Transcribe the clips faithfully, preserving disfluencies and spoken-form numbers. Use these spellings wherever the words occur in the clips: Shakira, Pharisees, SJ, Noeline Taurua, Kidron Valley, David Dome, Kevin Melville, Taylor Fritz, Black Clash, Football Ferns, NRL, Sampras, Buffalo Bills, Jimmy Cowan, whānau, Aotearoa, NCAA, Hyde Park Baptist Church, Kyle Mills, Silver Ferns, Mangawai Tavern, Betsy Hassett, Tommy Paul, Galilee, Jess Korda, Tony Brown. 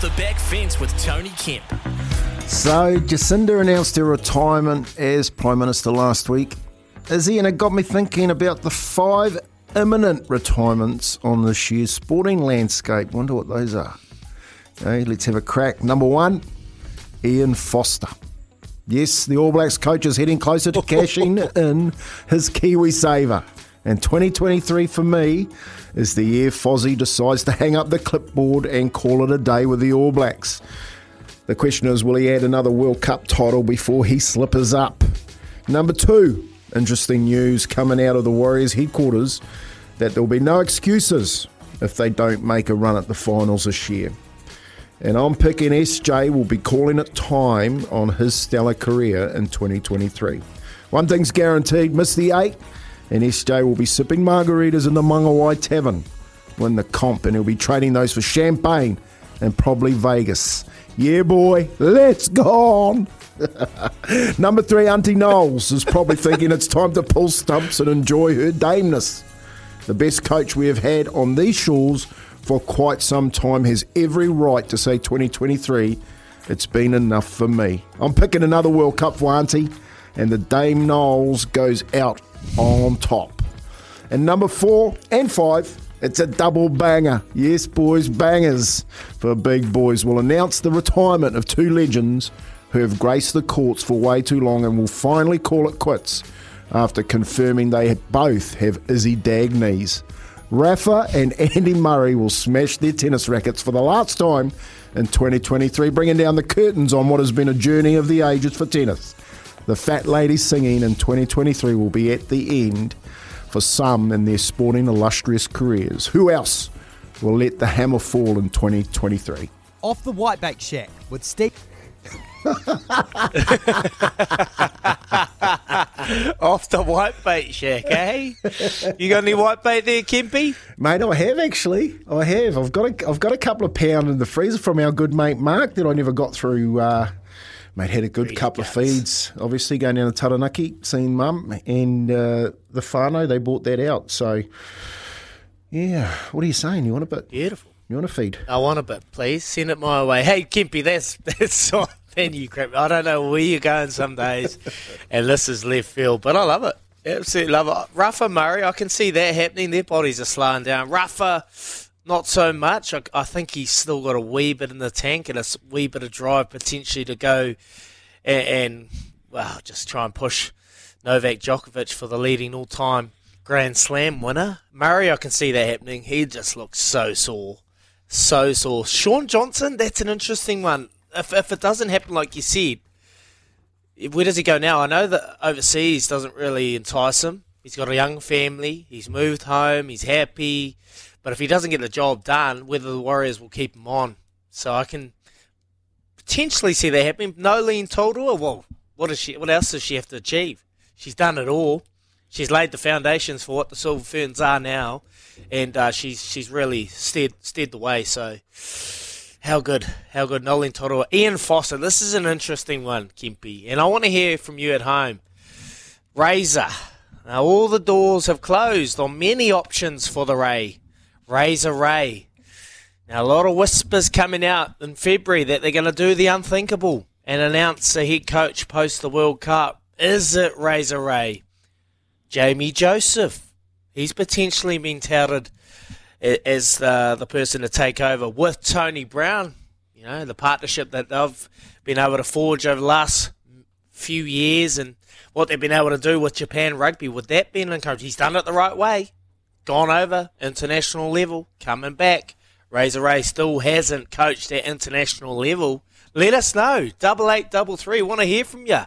The back fence with Tony Kemp. So Jacinda announced her retirement as Prime Minister last week, Izzy, and it got me thinking about the five imminent retirements on this year's sporting landscape. Wonder what those are. Okay, let's have a crack. Number one, Ian Foster. Yes, the All Blacks coach is heading closer to cashing in his Kiwi saver. And twenty twenty-three for me is the year Fozzie decides to hang up the clipboard and call it a day with the All Blacks. The question is, will he add another World Cup title before he slippers up? Number two, interesting news coming out of the Warriors headquarters that there'll be no excuses if they don't make a run at the finals this year. And I'm picking S J will be calling it time on his stellar career in twenty twenty-three. One thing's guaranteed, miss the eight. And S J will be sipping margaritas in the Mangawai Tavern, win the comp, and he'll be trading those for champagne and probably Vegas. Yeah, boy, let's go on. Number three, Auntie Knowles is probably thinking it's time to pull stumps and enjoy her dameness. The best coach we have had on these shores for quite some time has every right to say twenty twenty-three, it's been enough for me. I'm picking another World Cup for Auntie, and the Dame Knowles goes out on top. And number four and five, it's a double banger. Yes, boys, bangers for big boys. We'll announce the retirement of two legends who have graced the courts for way too long, and will finally call it quits after confirming they both have Izzy Dag knees. Rafa and Andy Murray will smash their tennis rackets for the last time in twenty twenty-three, bringing down the curtains on what has been a journey of the ages for tennis. The fat lady singing in twenty twenty-three will be at the end for some in their sporting illustrious careers. Who else will let the hammer fall in twenty twenty-three? Off the Whiteback Shack with Steve. Off the whitebait shack, eh? You got any whitebait there, Kempy? Mate, I have actually. I have. I've got a, I've got a couple of pound in the freezer from our good mate Mark that I never got through. Uh, Mate, had a good really couple guts. of feeds, obviously, going down to Taranaki, seeing Mum, and uh, the whānau, they bought that out. So, yeah, what are you saying? You want a bit? Beautiful. You want a feed? I want a bit, please. Send it my way. Hey, Kempy, that's that's on. Then you crap. I don't know where you're going some days, and this is left field, but I love it. Absolutely love it. Rafa, Murray, I can see that happening. Their bodies are slowing down. Rafa, not so much. I, I think he's still got a wee bit in the tank and a wee bit of drive potentially to go and, and well, just try and push Novak Djokovic for the leading all-time Grand Slam winner. Murray, I can see that happening. He just looks so sore, so sore. Sean Johnson, that's an interesting one. If if it doesn't happen like you said, where does he go now? I know that overseas doesn't really entice him. He's got a young family. He's moved home. He's happy. But if he doesn't get the job done, whether the Warriors will keep him on. So I can potentially see that happening. Noeline Taurua, well, what is she? What else does she have to achieve? She's done it all. She's laid the foundations for what the Silver Ferns are now, and uh, she's she's really steered steered the way. So how good, how good, Noeline Taurua. Ian Foster, this is an interesting one, Kempy, and I want to hear from you at home. Razor, now all the doors have closed on many options for the Ray. Razor Ray. Now, a lot of whispers coming out in February that they're going to do the unthinkable and announce a head coach post the World Cup. Is it Razor Ray? Jamie Joseph. He's potentially been touted as uh, the person to take over with Tony Brown. You know, the partnership that they've been able to forge over the last few years and what they've been able to do with Japan rugby. Would that be an encouragement? He's done it the right way. Gone over, international level, coming back. Razor Ray still hasn't coached at international level. Let us know. Double eight, double three. Want to hear from you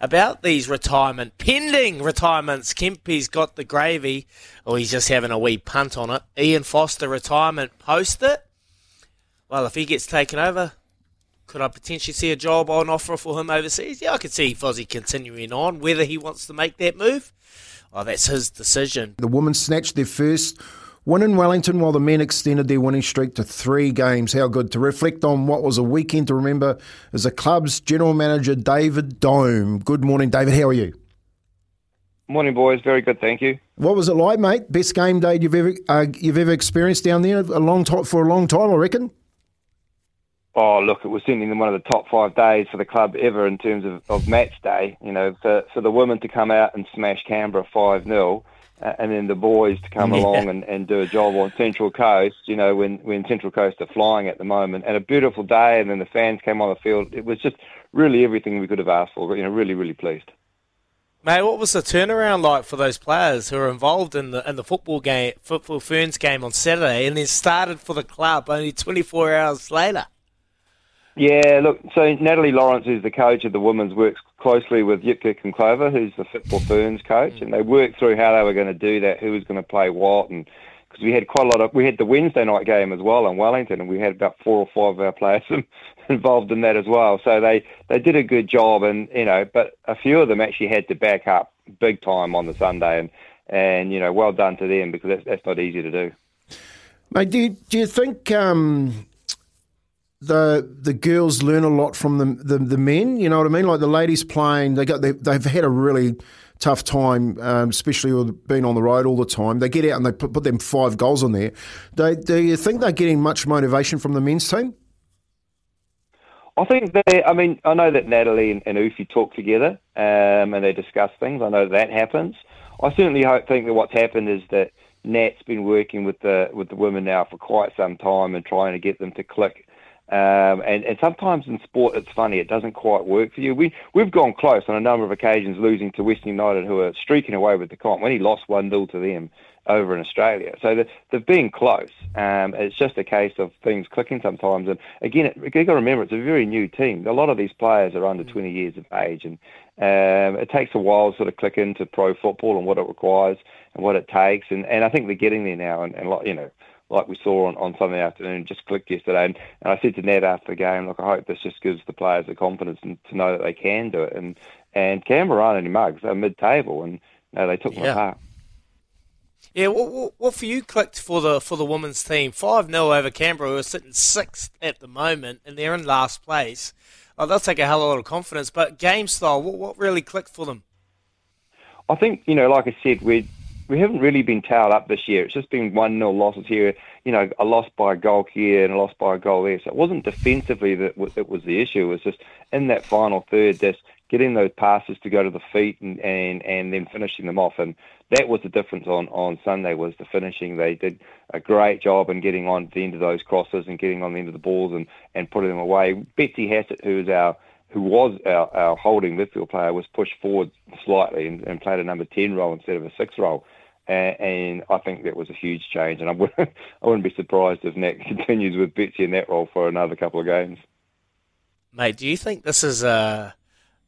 about these retirement, pending retirements. Kempy's got the gravy, or he's just having a wee punt on it. Ian Foster retirement, post it. Well, if he gets taken over, could I potentially see a job on offer for him overseas? Yeah, I could see Fozzie continuing on. Whether he wants to make that move, oh, that's his decision. The women snatched their first win in Wellington while the men extended their winning streak to three games. How good to reflect on what was a weekend to remember is the club's general manager, David Dome. Good morning, David. How are you? Morning, boys. Very good, thank you. What was it like, mate? Best game day you've ever uh, you've ever experienced down there a long time, for a long time, I reckon? Oh, look, it was certainly one of the top five days for the club ever in terms of, of match day. You know, for, for the women to come out and smash Canberra five nil, Uh, and then the boys to come yeah. along and, and do a job on Central Coast, you know, when, when Central Coast are flying at the moment. And a beautiful day, and then the fans came on the field. It was just really everything we could have asked for. You know, really, really pleased. Mate, what was the turnaround like for those players who were involved in the in the football game, Football Ferns game on Saturday, and then started for the club only twenty-four hours later? Yeah, look, so Natalie Lawrence, who's the coach of the women's, works closely with Yitka Kunklova, who's the Football Ferns coach, and they worked through how they were going to do that, who was going to play what, and because we had quite a lot of, we had the Wednesday night game as well in Wellington, and we had about four or five of our players involved in that as well. So they, they did a good job, and you know, but a few of them actually had to back up big time on the Sunday, and, and you know, well done to them, because that's, that's not easy to do. Mate, do you, do you think... Um... The the girls learn a lot from the, the the men, you know what I mean? Like the ladies playing, they got they, they've had a really tough time, um, especially with being on the road all the time. They get out and they put, put them five goals on there. They, do you think they're getting much motivation from the men's team? I think they. I mean, I know that Natalie and, and Ufi talk together um, and they discuss things. I know that happens. I certainly hope, think that what's happened is that Nat's been working with the with the women now for quite some time and trying to get them to click. Um, and, and sometimes in sport, it's funny, it doesn't quite work for you. We, we've gone close on a number of occasions, losing to Western United, who are streaking away with the comp. We only lost one nil to them over in Australia. So the, they've been close. Um, it's just a case of things clicking sometimes. And again, it, you've got to remember, it's a very new team. A lot of these players are under twenty years of age, and um, it takes a while to sort of click into pro football and what it requires and what it takes. And, and I think they're getting there now, and, and you know, like we saw on, on Sunday afternoon, just clicked yesterday. And, and I said to Nat after the game, look, I hope this just gives the players the confidence and, to know that they can do it. And, and Canberra aren't any mugs. They're mid-table, and no, they took yeah. my part. Yeah, what, what, what for you clicked for the for the women's team? five nil over Canberra, who are sitting sixth at the moment, and they're in last place. Oh, they'll take a hell of a lot of confidence. But game style, what, what really clicked for them? I think, you know, like I said, we're... We haven't really been towed up this year. It's just been one nil losses here. You know, a loss by a goal here and a loss by a goal there. So it wasn't defensively that it was the issue. It was just in that final third, just getting those passes to go to the feet and, and, and then finishing them off. And that was the difference on, on Sunday, was the finishing. They did a great job in getting on the end of those crosses and getting on the end of the balls and, and putting them away. Betsy Hassett, who is our... who was our, our holding midfield player, was pushed forward slightly and, and played a number ten role instead of a six role. And, and I think that was a huge change. And I wouldn't, I wouldn't be surprised if Nat continues with Betsy in that role for another couple of games. Mate, do you think this is a,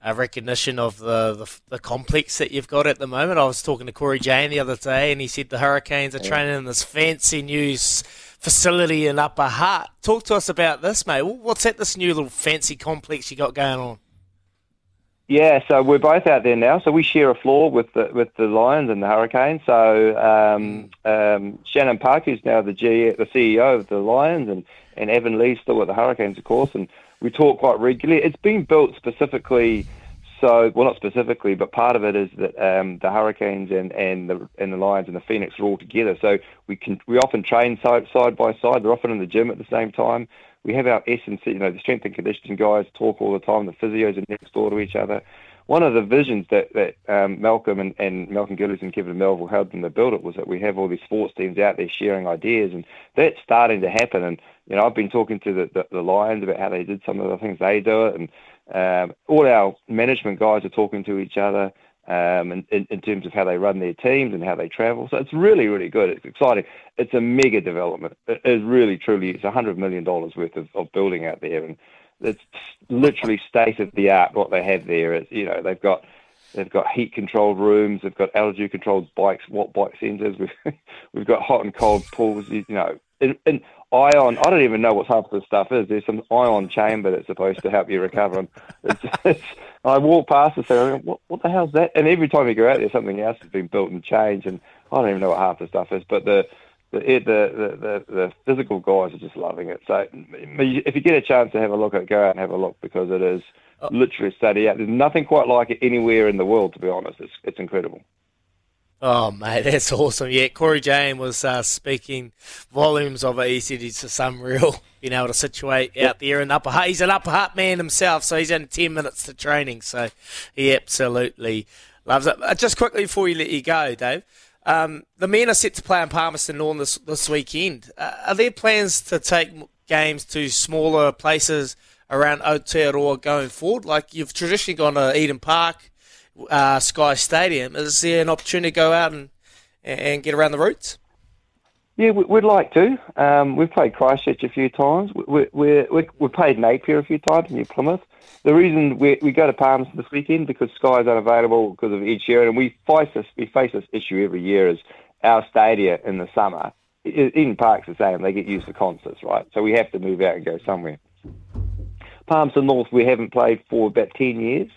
a recognition of the, the the complex that you've got at the moment? I was talking to Corey Jane the other day, and he said the Hurricanes are yeah. training in this fancy new facility in Upper Hutt. Talk to us about this, mate. What's at this new little fancy complex you got going on? Yeah, so we're both out there now. So we share a floor with the with the Lions and the Hurricanes. So um, um, Shannon Park is now the G, the C E O of the Lions, and, and Evan Lee's still at the Hurricanes, of course. And we talk quite regularly. It's been built specifically. So, well, not specifically, but part of it is that um, the Hurricanes and, and the and the Lions and the Phoenix are all together. So we can we often train side, side by side. They're often in the gym at the same time. We have our S and C, you know, the strength and conditioning guys talk all the time. The physios are next door to each other. one of the visions that, that um, Malcolm and, and Malcolm Gillies and Kevin Melville helped them to build it was that we have all these sports teams out there sharing ideas, and that's starting to happen. And, you know, I've been talking to the, the, the Lions about how they did some of the things they do it, and um, all our management guys are talking to each other um, in, in, in terms of how they run their teams and how they travel. So it's really, really good. It's exciting. It's a mega development. It is really, truly, it's one hundred million dollars worth of, of building out there, and it's literally state of the art what they have there. It's, you know, they've got they've got heat controlled rooms, they've got allergy controlled bikes, watt bike sensors. We've, we've got hot and cold pools. You know, and, and ion. I don't even know what half of this stuff is. There's some ion chamber that's supposed to help you recover. And it's, it's, I walk past this and I go, what, what the hell's that? And every time you go out there, something else has been built and changed. And I don't even know what half the stuff is, but the The, the the the physical guys are just loving it. So if you get a chance to have a look at it, go out and have a look, because it is oh. literally study out. There's nothing quite like it anywhere in the world, to be honest. It's it's incredible. Oh, mate, that's awesome. Yeah, Corey Jane was uh, speaking volumes of it. He said it's just unreal being able to situate yep. out there in Upper Hutt. He's an Upper Hutt man himself, so he's only ten minutes to training. So he absolutely loves it. Just quickly before we let you go, Dave, Um, the men are set to play in Palmerston North this, this weekend. Uh, are there plans to take games to smaller places around Aotearoa going forward? Like, you've traditionally gone to Eden Park, uh, Sky Stadium. Is there an opportunity to go out and, and get around the roots? Yeah, we'd like to. Um, we've played Christchurch a few times. We're, we're, we're, we've played Napier a few times, New Plymouth. The reason we, we go to Palmerston this weekend because Sky is unavailable because of Ed Sheeran, and we face this we face this issue every year is our stadia in the summer. Eden Park's the same; they get used for concerts, right? So we have to move out and go somewhere. Palmerston North we haven't played for about ten years,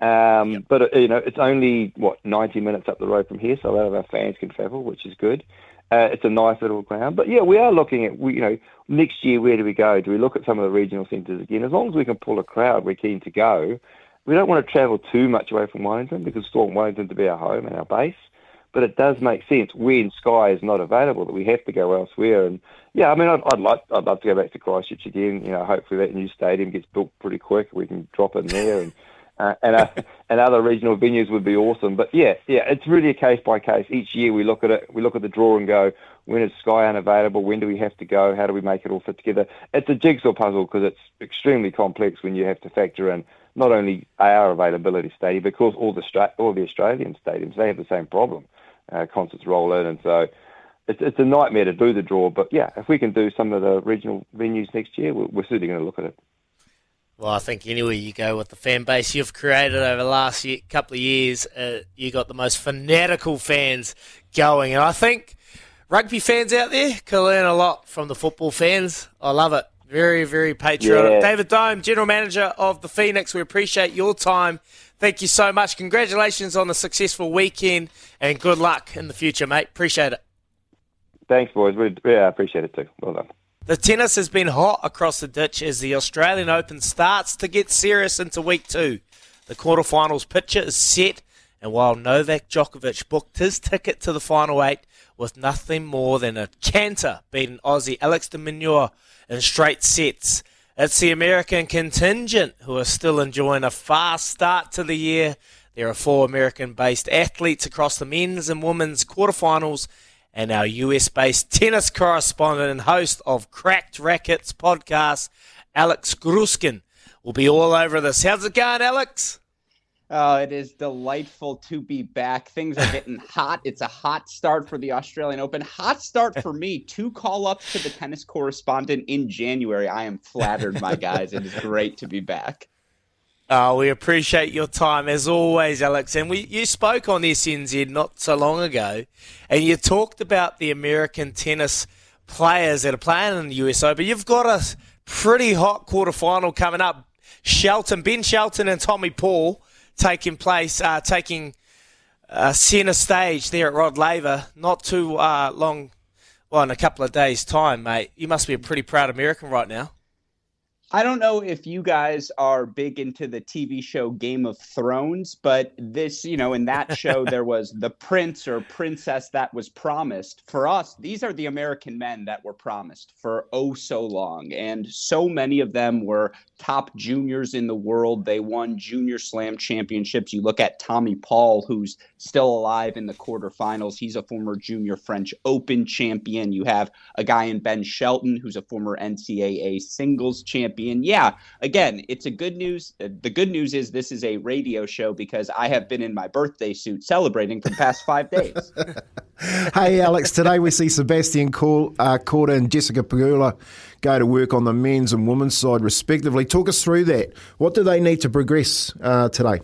um, yep. but you know it's only what ninety minutes up the road from here, so a lot of our fans can travel, which is good. Uh, it's a nice little ground, but yeah, we are looking at we, you know next year where do we go? Do we look at some of the regional centres again? As long as we can pull a crowd, we're keen to go. We don't want to travel too much away from Wellington because we still want Wellington to be our home and our base. But it does make sense when Sky is not available that we have to go elsewhere. And yeah, I mean, I'd, I'd like I'd love to go back to Christchurch again. You know, hopefully that new stadium gets built pretty quick. We can drop in there and. Uh, and, uh, and other regional venues would be awesome. But, yeah, yeah, it's really a case by case. Each year we look at it, we look at the draw and go, when is Sky unavailable? When do we have to go? How do we make it all fit together? It's a jigsaw puzzle because it's extremely complex when you have to factor in not only our availability stadium, but of course all the, stra- all the Australian stadiums, they have the same problem. Uh, concerts roll in, and so it's, it's a nightmare to do the draw. But, yeah, if we can do some of the regional venues next year, we're, we're certainly going to look at it. Well, I think anywhere you go with the fan base you've created over the last year, couple of years, uh, you got the most fanatical fans going. And I think rugby fans out there can learn a lot from the football fans. I love it. Very, very patriotic. Yeah. David Dome, General Manager of the Phoenix, we appreciate your time. Thank you so much. Congratulations on the successful weekend and good luck in the future, mate. Appreciate it. Thanks, boys. We, yeah, I appreciate it too. Well done. The tennis has been hot across the ditch as the Australian Open starts to get serious into week two. The quarterfinals picture is set, and while Novak Djokovic booked his ticket to the final eight with nothing more than a canter beating Aussie Alex de Minaur in straight sets, it's the American contingent who are still enjoying a fast start to the year. There are four American-based athletes across the men's and women's quarterfinals, and our U S-based tennis correspondent and host of Cracked Rackets podcast, Alex Gruskin, will be all over this. How's it going, Alex? Oh, it is delightful to be back. Things are getting hot. It's a hot start for the Australian Open. Hot start for me. Two call-ups to the tennis correspondent in January. I am flattered, my guys. It is great to be back. Oh, we appreciate your time as always, Alex. And we you spoke on S N Z not so long ago, and you talked about the American tennis players that are playing in the U S Open. You've got a pretty hot quarterfinal coming up. Shelton, Ben Shelton, and Tommy Paul taking place, uh, taking uh, centre stage there at Rod Laver. Not too uh, long, well, in a couple of days' time, mate. You must be a pretty proud American right now. I don't know if you guys are big into the T V show Game of Thrones, but this, you know, in that show, there was the prince or princess that was promised. For us, these are the American men that were promised for oh so long. And so many of them were top juniors in the world. They won junior slam championships. You look at Tommy Paul, who's still alive in the quarterfinals. He's a former junior French Open champion. You have a guy in Ben Shelton, who's a former N C A A singles champion. And yeah, again, it's a good news. The good news is this is a radio show because I have been in my birthday suit celebrating for the past five days. Hey, Alex, today we see Sebastian Korda and Jessica Pagula go to work on the men's and women's side, respectively. Talk us through that. What do they need to progress uh, today?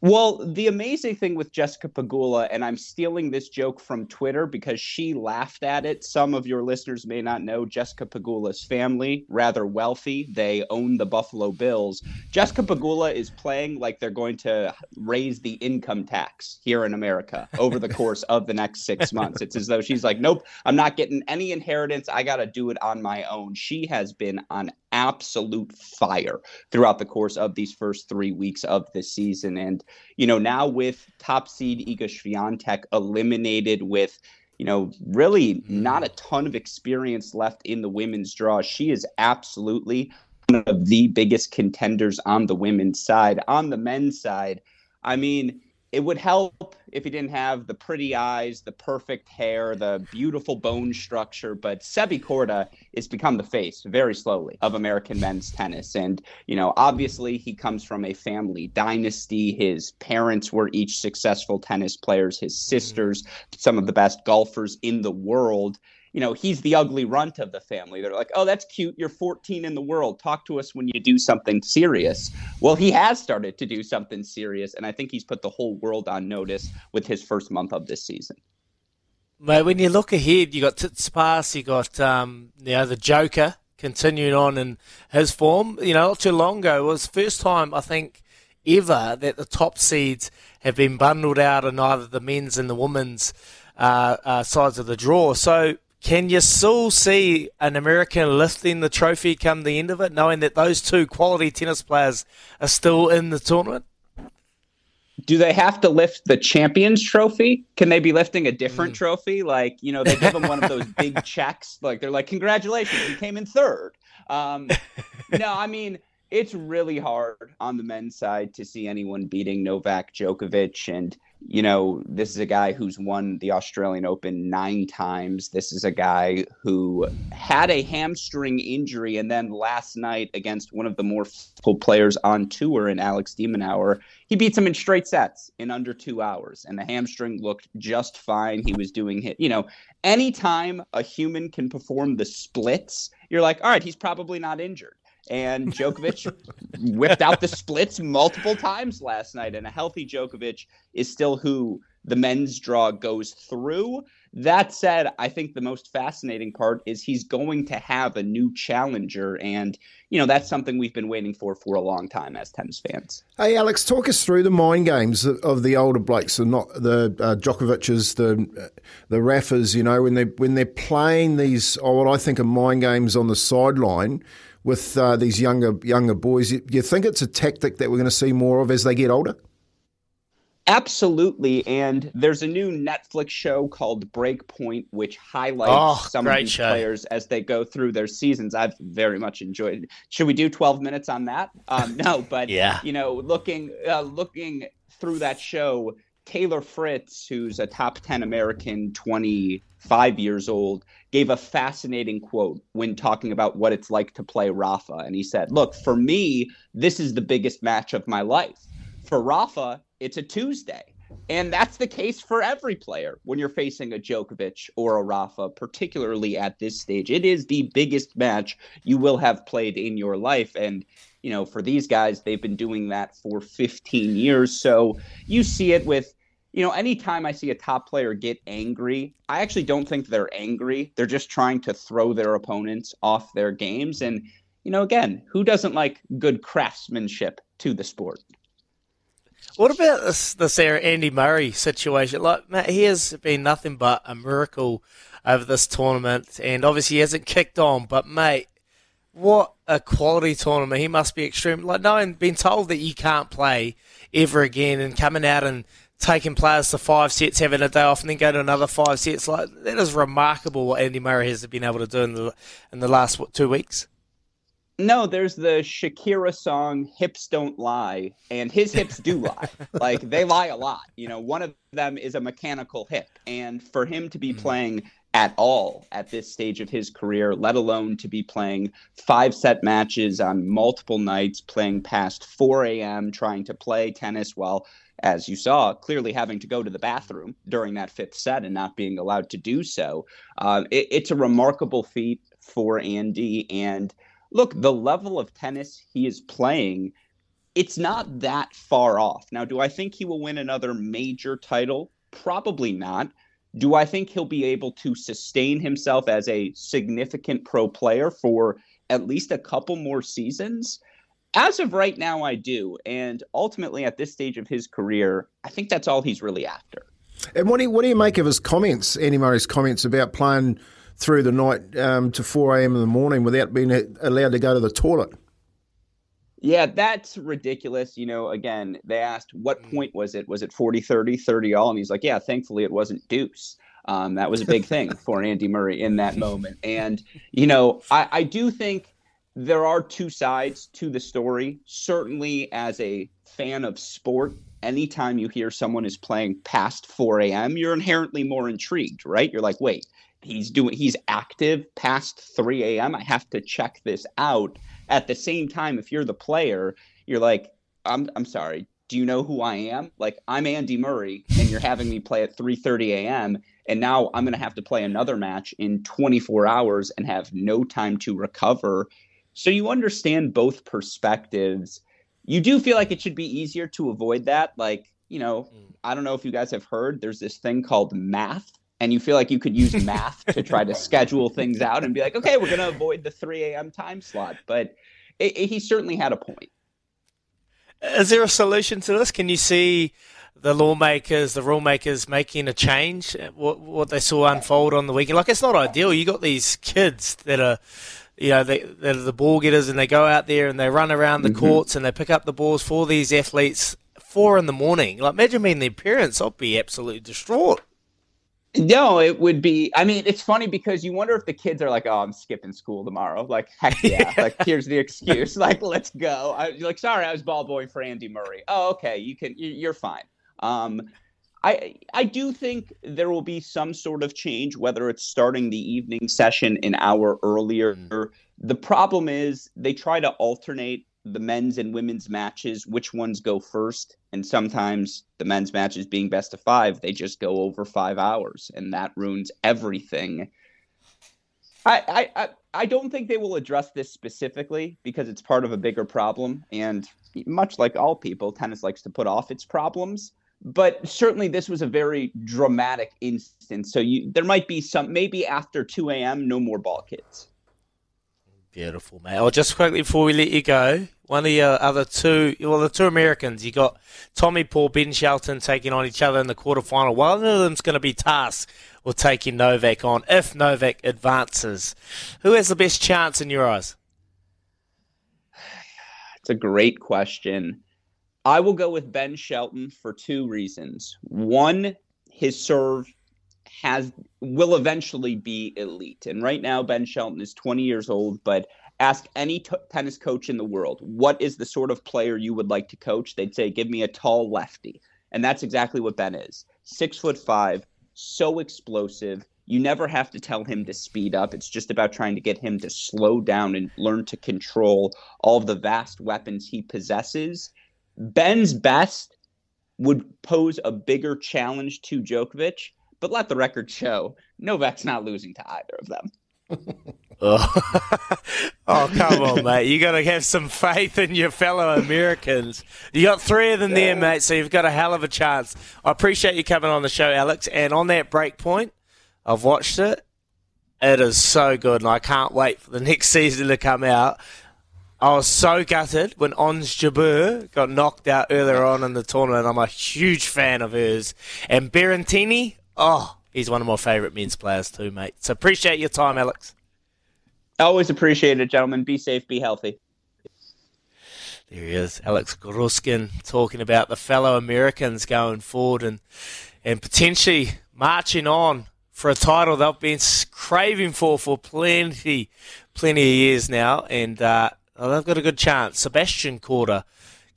Well, the amazing thing with Jessica Pagula, and I'm stealing this joke from Twitter because she laughed at it. Some of your listeners may not know Jessica Pagula's family, rather wealthy. They own the Buffalo Bills. Jessica Pagula is playing like they're going to raise the income tax here in America over the course of the next six months. It's as though she's like, nope, I'm not getting any inheritance. I got to do it on my own. She has been on absolute fire throughout the course of these first three weeks of this season. And, you know, now with top seed Iga Swiatek eliminated with, you know, really not a ton of experience left in the women's draw, she is absolutely one of the biggest contenders on the women's side. On the men's side, I mean, it would help if he didn't have the pretty eyes, the perfect hair, the beautiful bone structure. But Sebi Korda has become the face, very slowly, of American men's tennis. And, you know, obviously he comes from a family dynasty. His parents were each successful tennis players, his sisters, some of the best golfers in the world. You know, he's the ugly runt of the family. They're like, oh, that's cute. You're fourteen in the world. Talk to us when you do something serious. Well, he has started to do something serious, and I think he's put the whole world on notice with his first month of this season. Mate, when you look ahead, you got Tsitsipas, you got um, you know, the Joker continuing on in his form. You know, not too long ago, it was the first time, I think, ever that the top seeds have been bundled out in either the men's and the women's uh, uh, sides of the draw. So, can you still see an American lifting the trophy come the end of it, knowing that those two quality tennis players are still in the tournament? Do they have to lift the Champions Trophy? Can they be lifting a different mm. trophy? Like, you know, they give them one of those big checks. Like, they're like, congratulations, you came in third. Um, no, I mean, it's really hard on the men's side to see anyone beating Novak Djokovic. And, you know, this is a guy who's won the Australian Open nine times. This is a guy who had a hamstring injury. And then last night against one of the more physical players on tour in Alex de Minaur, he beats him in straight sets in under two hours. And the hamstring looked just fine. He was doing it. You know, anytime a human can perform the splits, you're like, all right, he's probably not injured. And Djokovic whipped out the splits multiple times last night. And a healthy Djokovic is still who the men's draw goes through. That said, I think the most fascinating part is he's going to have a new challenger. And, you know, that's something we've been waiting for for a long time as tennis fans. Hey, Alex, talk us through the mind games of the older Blakes and not the uh, Djokovic's, the the Rafas, you know, when, they, when they're playing these, oh, what I think are mind games on the sideline with uh, these younger younger boys. You, you think it's a tactic that we're going to see more of as they get older? Absolutely, and there's a new Netflix show called Breakpoint, which highlights oh, some of these show. players as they go through their seasons. I've very much enjoyed it. Should we do twelve minutes on that? Um, no, but yeah. you know, looking uh, looking through that show, Taylor Fritz, who's a top ten American, twenty-five years old, gave a fascinating quote when talking about what it's like to play Rafa. And he said, look, for me, this is the biggest match of my life. For Rafa, it's a Tuesday. And that's the case for every player when you're facing a Djokovic or a Rafa, particularly at this stage. It is the biggest match you will have played in your life. And you know, for these guys, they've been doing that for fifteen years. So you see it with, you know, anytime I see a top player get angry, I actually don't think they're angry. They're just trying to throw their opponents off their games. And, you know, again, who doesn't like good craftsmanship to the sport? What about this, this Andy Murray situation? Like, mate, he has been nothing but a miracle over this tournament. And obviously he hasn't kicked on, but mate, What a quality tournament. He must be extreme. Like, knowing, being told that you can't play ever again and coming out and taking players to five sets, having a day off, and then go to another five sets. Like, that is remarkable what Andy Murray has been able to do in the in the last, what, two weeks? No, there's the Shakira song, Hips Don't Lie, and his hips do lie. Like, they lie a lot. You know, one of them is a mechanical hip, and for him to be mm-hmm. playing at all at this stage of his career, let alone to be playing five-set matches on multiple nights, playing past four a.m., trying to play tennis while, as you saw, clearly having to go to the bathroom during that fifth set and not being allowed to do so. Uh, it, it's a remarkable feat for Andy, and look, the level of tennis he is playing, it's not that far off. Now, do I think he will win another major title? Probably not. Do I think he'll be able to sustain himself as a significant pro player for at least a couple more seasons? As of right now, I do. And ultimately, at this stage of his career, I think that's all he's really after. And what do you, what do you make of his comments, Andy Murray's comments about playing through the night um, to four a.m. in the morning without being allowed to go to the toilet? Yeah, that's ridiculous. You know, again, they asked, what point was it? Was it forty thirty, thirty all? And he's like, yeah, thankfully it wasn't deuce. Um, that was a big thing for Andy Murray in that moment. And, you know, I, I do think there are two sides to the story. Certainly as a fan of sport, anytime you hear someone is playing past four a.m., you're inherently more intrigued, right? You're like, wait, he's doing, he's active past three a.m. I have to check this out. At the same time, if you're the player, you're like, I'm I'm sorry, do you know who I am? Like, I'm Andy Murray, and you're having me play at three thirty a.m., and now I'm going to have to play another match in twenty-four hours and have no time to recover. So you understand both perspectives. You do feel like it should be easier to avoid that. Like, you know, I don't know if you guys have heard, there's this thing called math. And you feel like you could use math to try to schedule things out and be like, okay, we're going to avoid the three a.m. time slot. But it, it, he certainly had a point. Is there a solution to this? Can you see the lawmakers, the rule makers making a change? What, what they saw unfold on the weekend? Like, it's not ideal. You got these kids that are, you know, they, that are the ball getters, and they go out there and they run around the mm-hmm. courts and they pick up the balls for these athletes four in the morning. Like, imagine being their parents. I'd be absolutely distraught. No, it would be, I mean, it's funny because you wonder if the kids are like, oh, I'm skipping school tomorrow. Like, heck yeah. yeah. Like, here's the excuse. Like, let's go. I, like, sorry, I was ball boy for Andy Murray. Oh, okay. You can, you're fine. Um, I, I do think there will be some sort of change, whether it's starting the evening session an hour earlier. Mm. The problem is they try to alternate the men's and women's matches, which ones go first. And sometimes the men's matches being best of five, they just go over five hours and that ruins everything. I, I, I don't think they will address this specifically because it's part of a bigger problem. And much like all people, tennis likes to put off its problems, but certainly this was a very dramatic instance. So you, there might be some, maybe after two a.m., no more ball kids. Beautiful, mate. Oh, just quickly before we let you go, one of your other two, well, the two Americans, you got Tommy Paul, Ben Shelton taking on each other in the quarterfinal. One of them's going to be tasked with taking Novak on if Novak advances. Who has the best chance in your eyes? It's a great question. I will go with Ben Shelton for two reasons. One, his serve has will eventually be elite. And right now, Ben Shelton is twenty years old, but ask any t- tennis coach in the world, what is the sort of player you would like to coach? They'd say, give me a tall lefty. And that's exactly what Ben is. Six foot five, so explosive. You never have to tell him to speed up. It's just about trying to get him to slow down and learn to control all of the vast weapons he possesses. Ben's best would pose a bigger challenge to Djokovic. But let the record show, Novak's not losing to either of them. oh. oh, come on, mate. You got to have some faith in your fellow Americans. You got three of them there, mate, so you've got a hell of a chance. I appreciate you coming on the show, Alex. And on that break point, I've watched it. It is so good, and I can't wait for the next season to come out. I was so gutted when Ons Jabeur got knocked out earlier on in the tournament. I'm a huge fan of hers. And Berrettini... oh, he's one of my favourite men's players too, mate. So appreciate your time, Alex. Always appreciate it, gentlemen. Be safe, be healthy. There he is, Alex Gruskin, talking about the fellow Americans going forward and and potentially marching on for a title they've been craving for for plenty, plenty of years now. And uh, they've got a good chance. Sebastian Korda,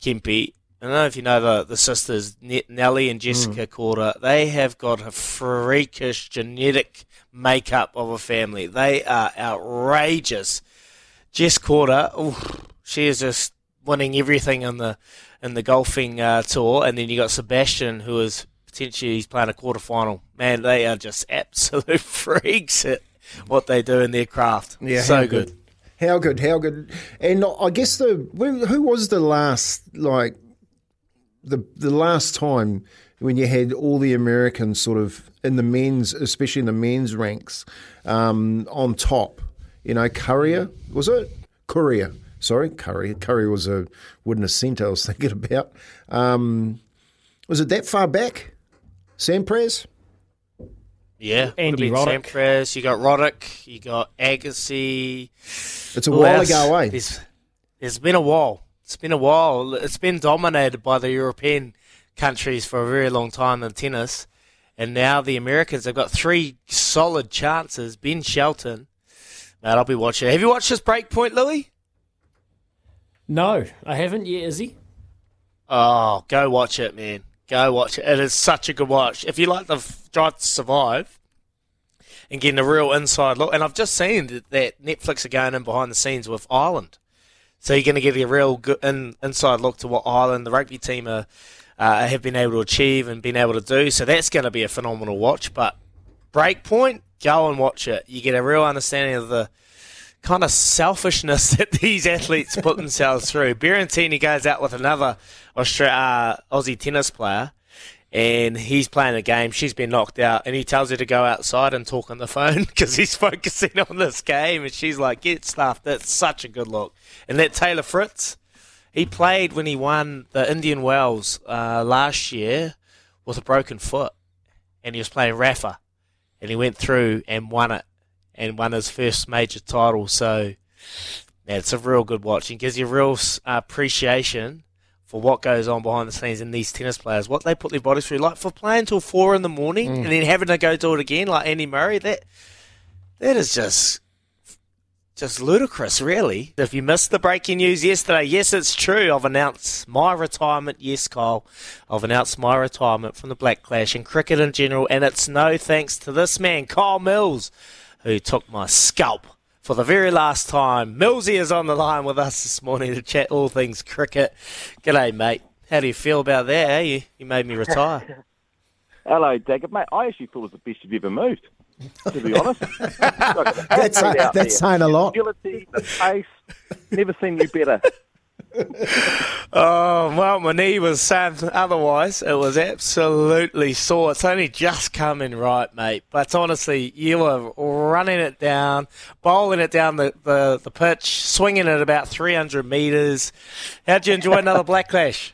Kempe, I don't know if you know the, the sisters, Nellie and Jessica mm. Korda, they have got a freakish genetic makeup of a family. They are outrageous. Jess Korda, ooh, she is just winning everything in the in the golfing uh, tour, and then you got Sebastian, who is potentially he's playing a quarterfinal. Man, they are just absolute freaks at what they do in their craft. Yeah, so good. good. How good, how good. And I guess the who was the last like the the last time when you had all the Americans sort of in the men's, especially in the men's ranks, um, on top. You know, Currier was it? Currier. Sorry, Currier. Currier was a wooden ascent I was thinking about. Um, was it that far back? Sampras? Yeah. Andy Roddick. Sampras. You got Roddick. You got Agassi. It's a while ago, eh? There's, there's been a while. It's been a while. It's been dominated by the European countries for a very long time in tennis. And now the Americans have got three solid chances. Ben Shelton. Man, I'll be watching. Have you watched this Breakpoint, Louis? No, I haven't yet, Izzy. Oh, go watch it, man. Go watch it. It is such a good watch. If you like the Drive to Survive and getting a real inside look, and I've just seen that, that Netflix are going in behind the scenes with Ireland. So you're going to get a real good in, inside look to what Ireland, the rugby team, are, uh, have been able to achieve and been able to do. So that's going to be a phenomenal watch. But Breakpoint, go and watch it. You get a real understanding of the kind of selfishness that these athletes put themselves through. Berrettini goes out with another Austra- uh, Aussie tennis player, and he's playing a game. She's been knocked out, and he tells her to go outside and talk on the phone because he's focusing on this game, and she's like, get stuffed. That's such a good look. And that Taylor Fritz, he played when he won the Indian Wells uh, last year with a broken foot, and he was playing Rafa, and he went through and won it. And won his first major title. So, yeah, it's a real good watch. It gives you a real appreciation for what goes on behind the scenes in these tennis players, what they put their bodies through. Like, for playing till four in the morning mm. and then having to go do it again, like Andy Murray, that that is just just ludicrous, really. If you missed the breaking news yesterday, yes, it's true. I've announced my retirement. Yes, Kyle, I've announced my retirement from the Black Clash and cricket in general, and it's no thanks to this man, Kyle Mills, who took my scalp for the very last time. Millsy is on the line with us this morning to chat all things cricket. G'day, mate. How do you feel about that, eh? You, you made me retire. Hello, Daggett, mate. I actually thought it was the best you've ever moved, to be honest. that's a, that's saying a lot. The agility, the pace, never seen you better. Oh, well, my knee was saying otherwise. It was absolutely sore. It's only just coming right, mate. But honestly, you were running it down, bowling it down the, the, the pitch, swinging it about three hundred metres. How'd you enjoy another Black Clash?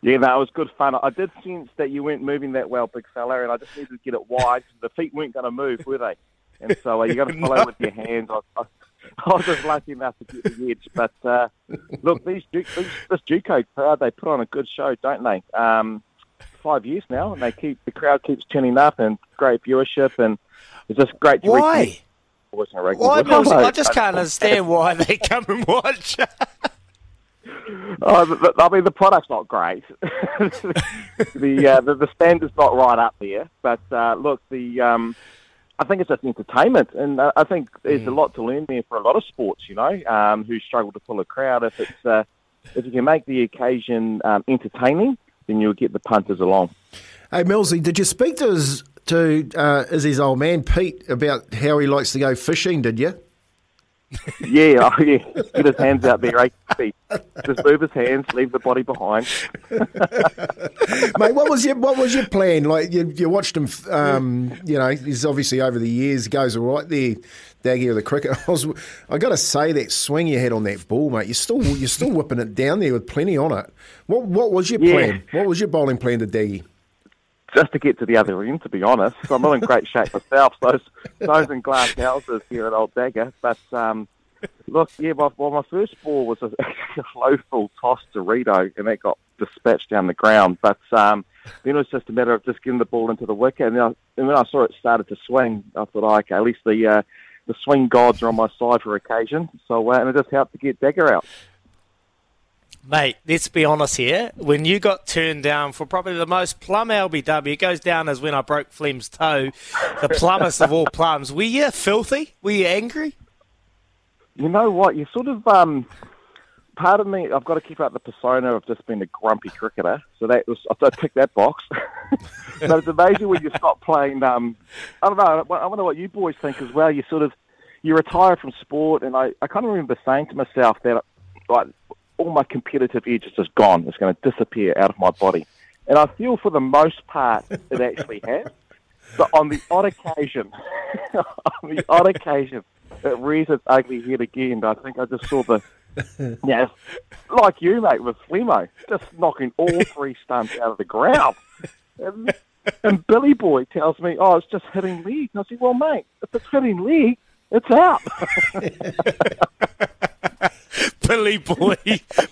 Yeah, no, it was good fun. I did sense that you weren't moving that well, big fella, and I just needed to get it wide. The feet weren't going to move, were they? And so uh, you got to follow no. with your hands. I, I, I was just lucky enough to get the edge. But, uh, look, these, these, this JUCO crowd, they put on a good show, don't they? Um, five years now, and they keep the crowd keeps turning up and great viewership, and it's just great to Why? Wasn't a regular why? Music? I just can't understand why they come and watch. oh, I mean, the product's not great. the, uh, the the standard's not right up there. But, uh, look, the... Um, I think it's just entertainment, and I think there's mm. a lot to learn there for a lot of sports, you know, um, who struggle to pull a crowd. If it's uh, if you can make the occasion um, entertaining, then you'll get the punters along. Hey, Millsy, did you speak to his, to uh, Izzy's old man, Pete, about how he likes to go fishing, did you? yeah, oh, yeah. Get his hands out there, right? Just move his hands, leave the body behind. Mate, what was your what was your plan? Like you, you watched him, um, you know, he's obviously over the years goes right there, Daggy of the cricket. I was, I got to say that swing you had on that ball, mate. You're still you're still whipping it down there with plenty on it. What what was your yeah. plan? What was your bowling plan to Daggy? just to get to the other end, to be honest. So I'm not in great shape myself, those, those in glass houses here at Old Bagger. But, um, look, yeah, my, well, my first ball was a, a low-full toss to Rito, and that got dispatched down the ground. But um, then it was just a matter of just getting the ball into the wicket. And, then I, and when I saw it started to swing, I thought, oh, okay, at least the uh, the swing gods are on my side for occasion. So uh, and it just helped to get Dagger out. Mate, let's be honest here. When you got turned down for probably the most plum L B W, it goes down as when I broke Flem's toe, the plummest of all plums. Were you filthy? Were you angry? You know what? You sort of, um, part of me, I've got to keep up the persona of just being a grumpy cricketer. So that was, I ticked that box. But it's amazing when you stop playing, um, I don't know, I wonder what you boys think as well. You sort of, you retire from sport, and I, I kind of remember saying to myself that, like, all my competitive edge is just gone. It's going to disappear out of my body. And I feel for the most part it actually has. But on the odd occasion, on the odd occasion, it rears its ugly head again. I think I just saw the, yeah, like you, mate, with Flemo, just knocking all three stumps out of the ground. And, and Billy Boy tells me, oh, it's just hitting league. And I said, well, mate, if it's hitting league, it's out. Billy Boy,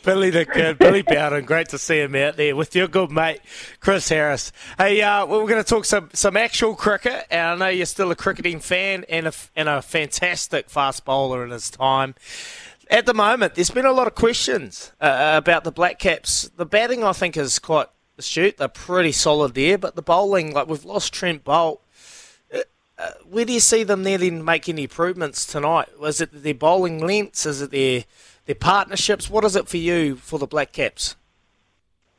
Billy the Kid, Billy Bowden, great to see him out there with your good mate, Chris Harris. Hey, uh, well, we're going to talk some, some actual cricket, and I know you're still a cricketing fan and a, and a fantastic fast bowler in his time. At the moment, there's been a lot of questions uh, about the Black Caps. The batting, I think, is quite astute. They're pretty solid there, but the bowling, like we've lost Trent Bolt. Uh, where do you see them nearly make any improvements tonight? Is it their bowling lengths? Is it their... their partnerships? What is it for you for the Black Caps?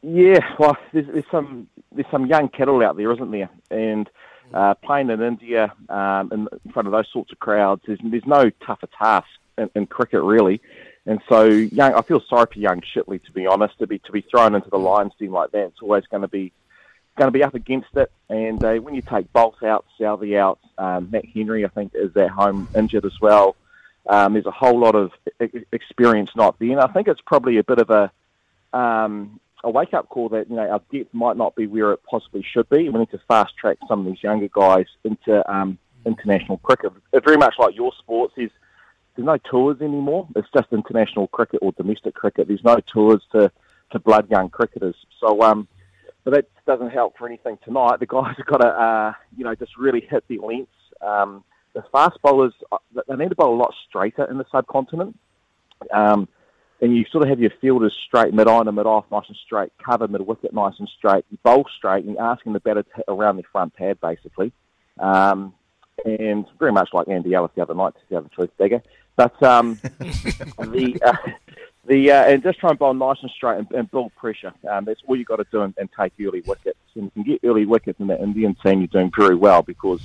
Yeah, well, there's, there's some there's some young kettle out there, isn't there? And uh, playing in India um, in front of those sorts of crowds, there's, there's no tougher task in, in cricket really. And so, young, I feel sorry for young Shitley, to be honest. To be to be thrown into the Lions team like that, it's always going to be going to be up against it. And uh, when you take Bolt out, Southey out, um, Matt Henry, I think, is at home injured as well. Um, there's a whole lot of experience not there, and I think it's probably a bit of a um, a wake-up call that, you know, our depth might not be where it possibly should be. We need to fast-track some of these younger guys into um, international cricket. It's very much like your sports. There's, there's no tours anymore. It's just international cricket or domestic cricket. There's no tours to, to blood young cricketers. So, um, but that doesn't help for anything tonight. The guys have got to, uh, you know, just really hit their lengths. Um, The fast bowlers, they need to bowl a lot straighter in the subcontinent. Um, and you sort of have your fielders straight, mid-on and mid-off, nice and straight, cover mid-wicket, nice and straight. You bowl straight and you're asking the batter to hit around their front pad, basically. Um, and very much like Andy Ellis the other night, to the other truth digger. But um, the uh, the uh, and just try and bowl nice and straight and, and build pressure. Um, that's all you got to do and, and take early wickets. And you can get early wickets in the Indian team, you're doing very well because...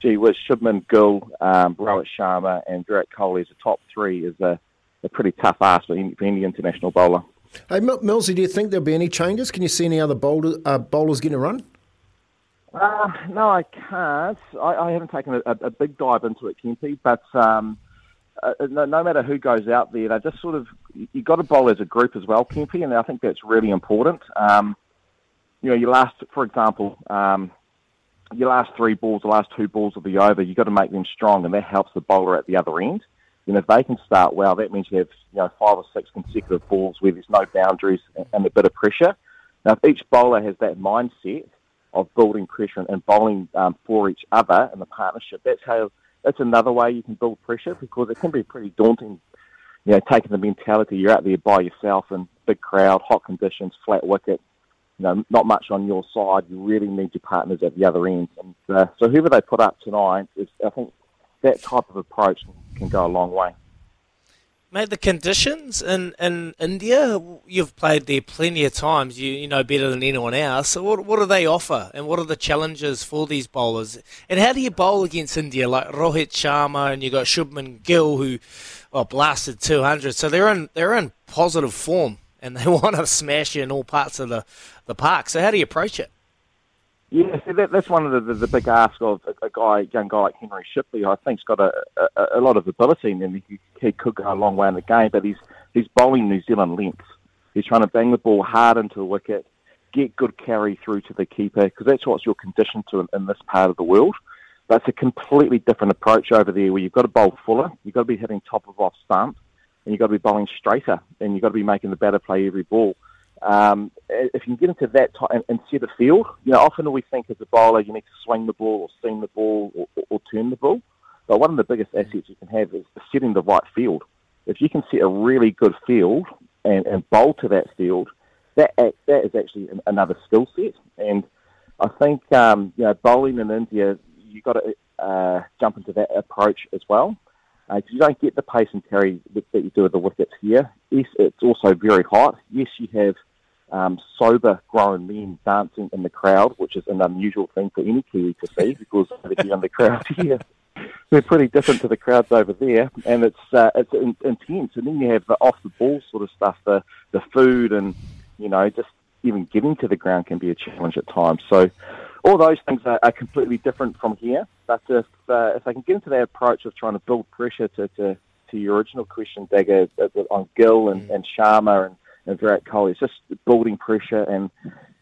gee whiz, Shubman Gill, um, Rohit Sharma and Virat Kohli as a top three is a, a pretty tough ask for any, for any international bowler. Hey, Mil- Millsy, do you think there'll be any changes? Can you see any other bowler, uh, bowlers getting a run? Uh, no, I can't. I, I haven't taken a, a big dive into it, Kempe, but um, uh, no, no matter who goes out there, they just sort of, you got to bowl as a group as well, Kempe, and I think that's really important. Um, you know, you last, for example... Um, your last three balls, the last two balls of the over, you've got to make them strong, and that helps the bowler at the other end. And if they can start well, that means you have, you know, five or six consecutive balls where there's no boundaries and a bit of pressure. Now, if each bowler has that mindset of building pressure and bowling um, for each other in the partnership, that's how. That's another way you can build pressure, because it can be pretty daunting, you know, taking the mentality you're out there by yourself in big crowd, hot conditions, flat wicket. You know, not much on your side. You really need your partners at the other end. And uh, so whoever they put up tonight, is, I think that type of approach can go a long way. Mate, the conditions in, in India, you've played there plenty of times. You, you know better than anyone else. So what, what do they offer, and what are the challenges for these bowlers? And how do you bowl against India? Like Rohit Sharma, and you got Shubman Gill, who well, blasted two hundred. So they're in they're in positive form, and they want to smash you in all parts of the, the park. So how do you approach it? Yeah, so that, that's one of the, the, the big ask of a, a guy, young guy like Henry Shipley. I think's got a, a, a lot of ability, and he, he could go a long way in the game, but he's he's bowling New Zealand length. He's trying to bang the ball hard into the wicket, get good carry through to the keeper, because that's what you're conditioned to in, in this part of the world. But it's a completely different approach over there, where you've got to bowl fuller, you've got to be hitting top of off stump, and you've got to be bowling straighter, and you've got to be making the batter play every ball. Um, if you can get into that type and, and set a field, you know, often we think as a bowler you need to swing the ball or seam the ball or, or, or turn the ball. But one of the biggest assets you can have is setting the right field. If you can set a really good field and, and bowl to that field, that that is actually another skill set. And I think um, you know, bowling in India, you've got to uh, jump into that approach as well. Uh, you don't get the pace and carry that you do with the wickets here. Yes, it's also very hot. Yes, you have um, sober grown men dancing in the crowd, which is an unusual thing for any Kiwi to see, because they're in the crowd here. They're pretty different to the crowds over there, and it's uh, it's in- intense. And then you have the off-the-ball sort of stuff, the the food, and, you know, just even getting to the ground can be a challenge at times. So all those things are, are completely different from here. But if uh, if I can get into that approach of trying to build pressure to, to, to your original question, Dagger, on Gill and, mm. and Sharma and, and Virat Kohli, it's just building pressure. And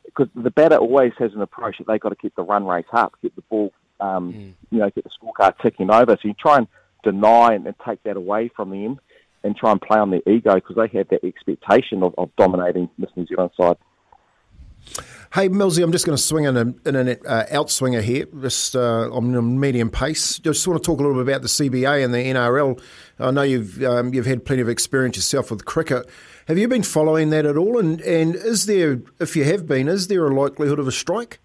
because the batter always has an approach that they've got to keep the run rate up, keep the ball, um, mm. you know, get the scorecard ticking over. So you try and deny and, and take that away from them and try and play on their ego, because they have that expectation of, of dominating this New Zealand side. Hey, Millsy, I'm just going to swing in, a, in an uh, outswinger here, just uh, on a medium pace. Just want to talk a little bit about the C B A and the N R L. I know you've um, you've had plenty of experience yourself with cricket. Have you been following that at all? And, and is there, if you have been, is there a likelihood of a strike?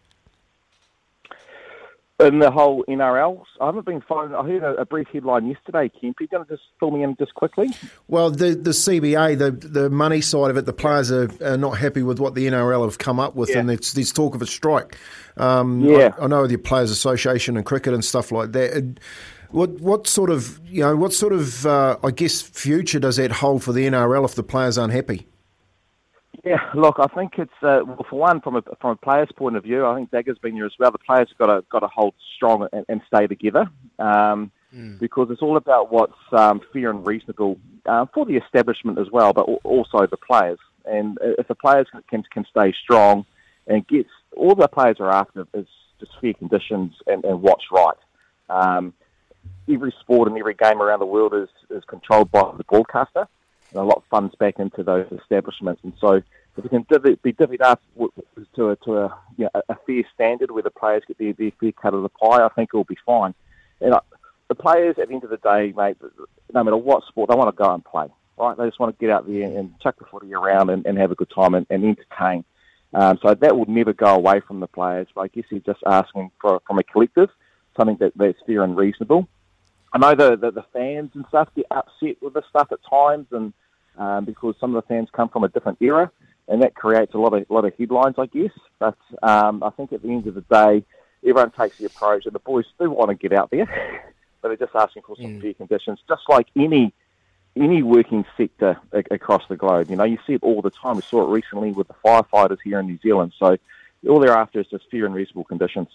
In the whole N R L, I haven't been following. I heard a, a brief headline yesterday, Kemp. Are you going to just fill me in just quickly? Well, the the C B A, the the money side of it, the players are, are not happy with what the N R L have come up with, yeah. and there's, there's talk of a strike. Um, yeah. I, I know the Players Association and cricket and stuff like that. It, what what sort of you know what sort of uh, I guess future does that hold for the N R L if the players aren't happy? Yeah, look, I think it's, uh, well, for one, from a from a player's point of view, I think Dagger's been here as well. The players have got to, got to hold strong and, and stay together, um, mm. because it's all about what's um, fair and reasonable uh, for the establishment as well, but also the players. And if the players can can stay strong and gets, all the players are after is just fair conditions and, and what's right. Um, every sport and every game around the world is, is controlled by the broadcaster. And a lot of funds back into those establishments, and so if we can divvy, be divvied up to a, to a, you know, a fair standard where the players get their, their fair cut of the pie, I think it'll be fine. And I, the players, at the end of the day, mate, no matter what sport, they want to go and play, right? They just want to get out there and, and chuck the footy around and, and have a good time and, and entertain. Um, so that will never go away from the players. But I guess you're just asking for from a collective something that, that's fair and reasonable. I know the, the, the fans and stuff get upset with this stuff at times, and um, because some of the fans come from a different era, and that creates a lot of a lot of headlines, I guess. But um, I think at the end of the day, everyone takes the approach, and the boys do want to get out there, but they're just asking for some mm. fair conditions, just like any any working sector a- across the globe. You know, you see it all the time. We saw it recently with the firefighters here in New Zealand. So all they're after is just fair and reasonable conditions.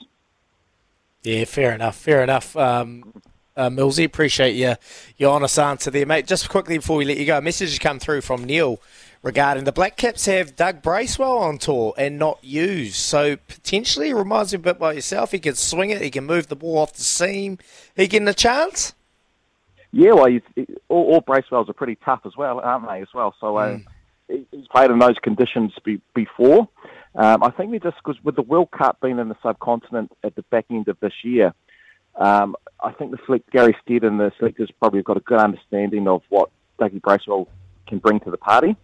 Yeah, fair enough. Fair enough. Um... Uh, Millsy, appreciate your, your honest answer there, mate. Just quickly before we let you go, a message has come through from Neil regarding the Black Caps have Doug Bracewell on tour and not used. So potentially, reminds me a bit about yourself. He can swing it, he can move the ball off the seam. He getting a chance? Yeah, well, he's, he, all, all Bracewells are pretty tough as well, aren't they, as well? So uh, mm. he, he's played in those conditions be, before. Um, I think we just, because with the World Cup being in the subcontinent at the back end of this year, Um, I think the select, Gary Stead and the selectors probably have got a good understanding of what Dougie Bracewell can bring to the party.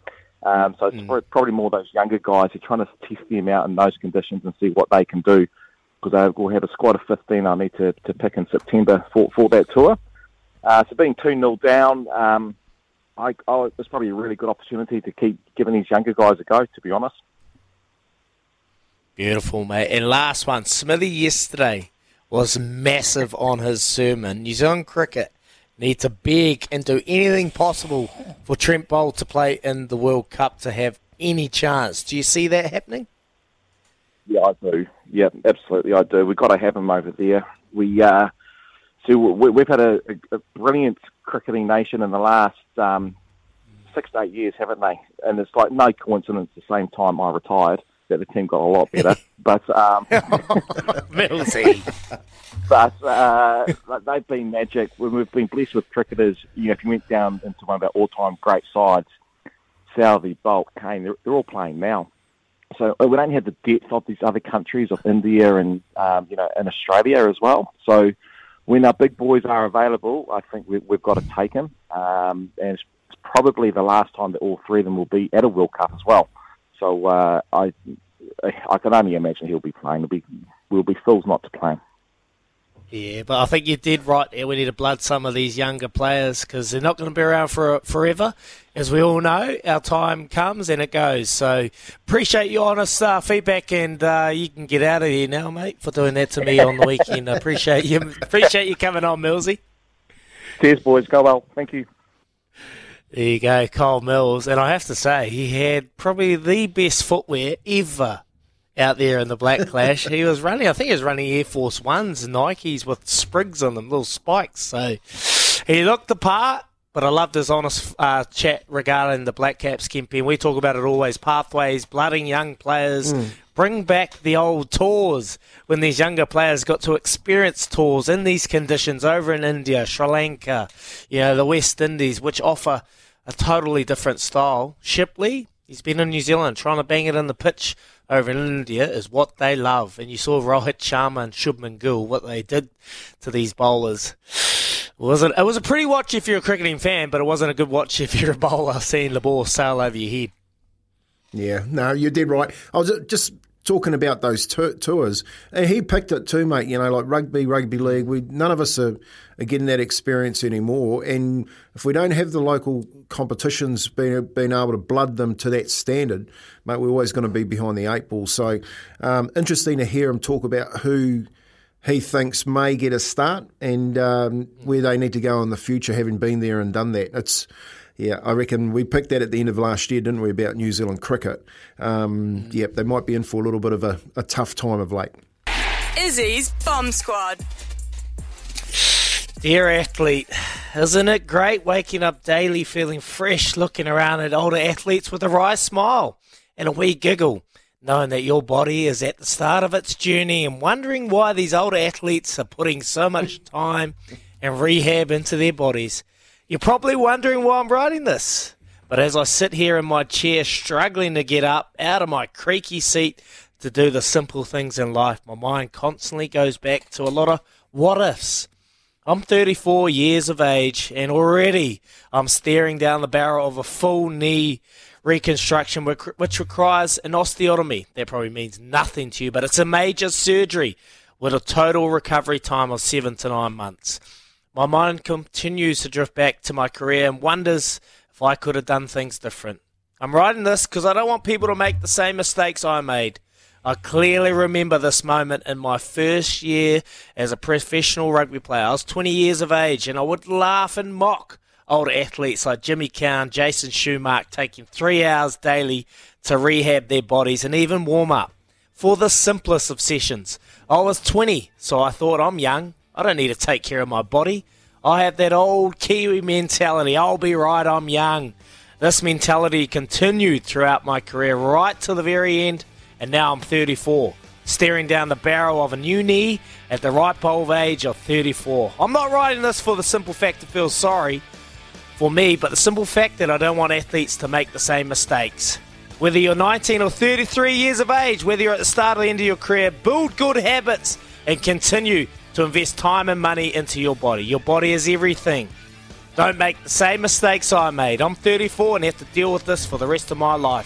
Um, so it's mm. probably more those younger guys who are trying to test them out in those conditions and see what they can do, because we'll have a squad of fifteen I need to, to pick in September for, for that tour. Uh, so being two nil down, um, I, I, it's probably a really good opportunity to keep giving these younger guys a go, to be honest. Beautiful, mate. And last one, Smithy yesterday was massive on his sermon. New Zealand cricket need to beg and do anything possible for Trent Bolt to play in the World Cup to have any chance. Do you see that happening? Yeah, I do. Yeah, absolutely, I do. We've got to have him over there. We uh, so we, we've had a, a brilliant cricketing nation in the last um, six to eight years, haven't they? And it's like no coincidence the same time I retired. that the team got a lot better. But um, but uh, they've been magic. We've been blessed with cricketers. You know, if you went down into one of our all-time great sides, Southey, Bolt, Kane, they're, they're all playing now. So we don't have the depth of these other countries, of India and um, you know, and Australia as well. So when our big boys are available, I think we, we've got to take them. Um, and it's probably the last time that all three of them will be at a World Cup as well. So uh, I, I can only imagine he'll be playing. It'll be, we'll be fools not to play him. Yeah, but I think you did right there. We need to blood some of these younger players because they're not going to be around for forever. As we all know, our time comes and it goes. So appreciate your honest uh, feedback, and uh, you can get out of here now, mate, for doing that to me on the weekend. I appreciate you, appreciate you coming on, Millsy. Cheers, boys. Go well. Thank you. There you go, Cole Mills. And I have to say, he had probably the best footwear ever out there in the Black Clash. He was running, I think he was running Air Force Ones, Nikes with sprigs on them, little spikes. So he looked the part, but I loved his honest uh, chat regarding the Black Caps, Kempi. And we talk about it always, pathways, blooding young players. Mm. Bring back the old tours when these younger players got to experience tours in these conditions over in India, Sri Lanka, you know, the West Indies, which offer a totally different style. Shipley, he's been in New Zealand trying to bang it in the pitch over in India is what they love. And you saw Rohit Sharma and Shubman Gill, what they did to these bowlers. It was a, it was a pretty watch if you're a cricketing fan, but it wasn't a good watch if you're a bowler seeing the ball sail over your head. Yeah, no, you did right. I was just talking about those t- tours. And he picked it too, mate, you know, like rugby, rugby league. We None of us are, are getting that experience anymore. And if we don't have the local competitions being, being able to blood them to that standard, mate, we're always going to be behind the eight ball. So um, interesting to hear him talk about who he thinks may get a start and um, where they need to go in the future, having been there and done that. It's... Yeah, I reckon we picked that at the end of last year, didn't we, about New Zealand cricket. Um, mm. Yep, they might be in for a little bit of a, a tough time of late. Izzy's Bomb Squad. Dear athlete, isn't it great waking up daily feeling fresh, looking around at older athletes with a wry smile and a wee giggle, knowing that your body is at the start of its journey and wondering why these older athletes are putting so much time and rehab into their bodies. You're probably wondering why I'm writing this, but as I sit here in my chair struggling to get up out of my creaky seat to do the simple things in life, my mind constantly goes back to a lot of what-ifs. I'm thirty-four years of age, and already I'm staring down the barrel of a full knee reconstruction, which requires an osteotomy. That probably means nothing to you, but it's a major surgery with a total recovery time of seven to nine months. My mind continues to drift back to my career and wonders if I could have done things different. I'm writing this because I don't want people to make the same mistakes I made. I clearly remember this moment in my first year as a professional rugby player. I was twenty years of age and I would laugh and mock older athletes like Jimmy Cowan, Jason Schumacher, taking three hours daily to rehab their bodies and even warm up for the simplest of sessions. I was twenty, so I thought I'm young. I don't need to take care of my body. I have that old Kiwi mentality. I'll be right, I'm young. This mentality continued throughout my career right to the very end, and now I'm thirty-four, staring down the barrel of a new knee at the ripe old age of thirty-four. I'm not writing this for the simple fact to feel sorry for me, but the simple fact that I don't want athletes to make the same mistakes. Whether you're nineteen or thirty-three years of age, whether you're at the start or the end of your career, build good habits and continue to invest time and money into your body. Your body is everything. Don't make the same mistakes I made. I'm thirty-four and have to deal with this for the rest of my life.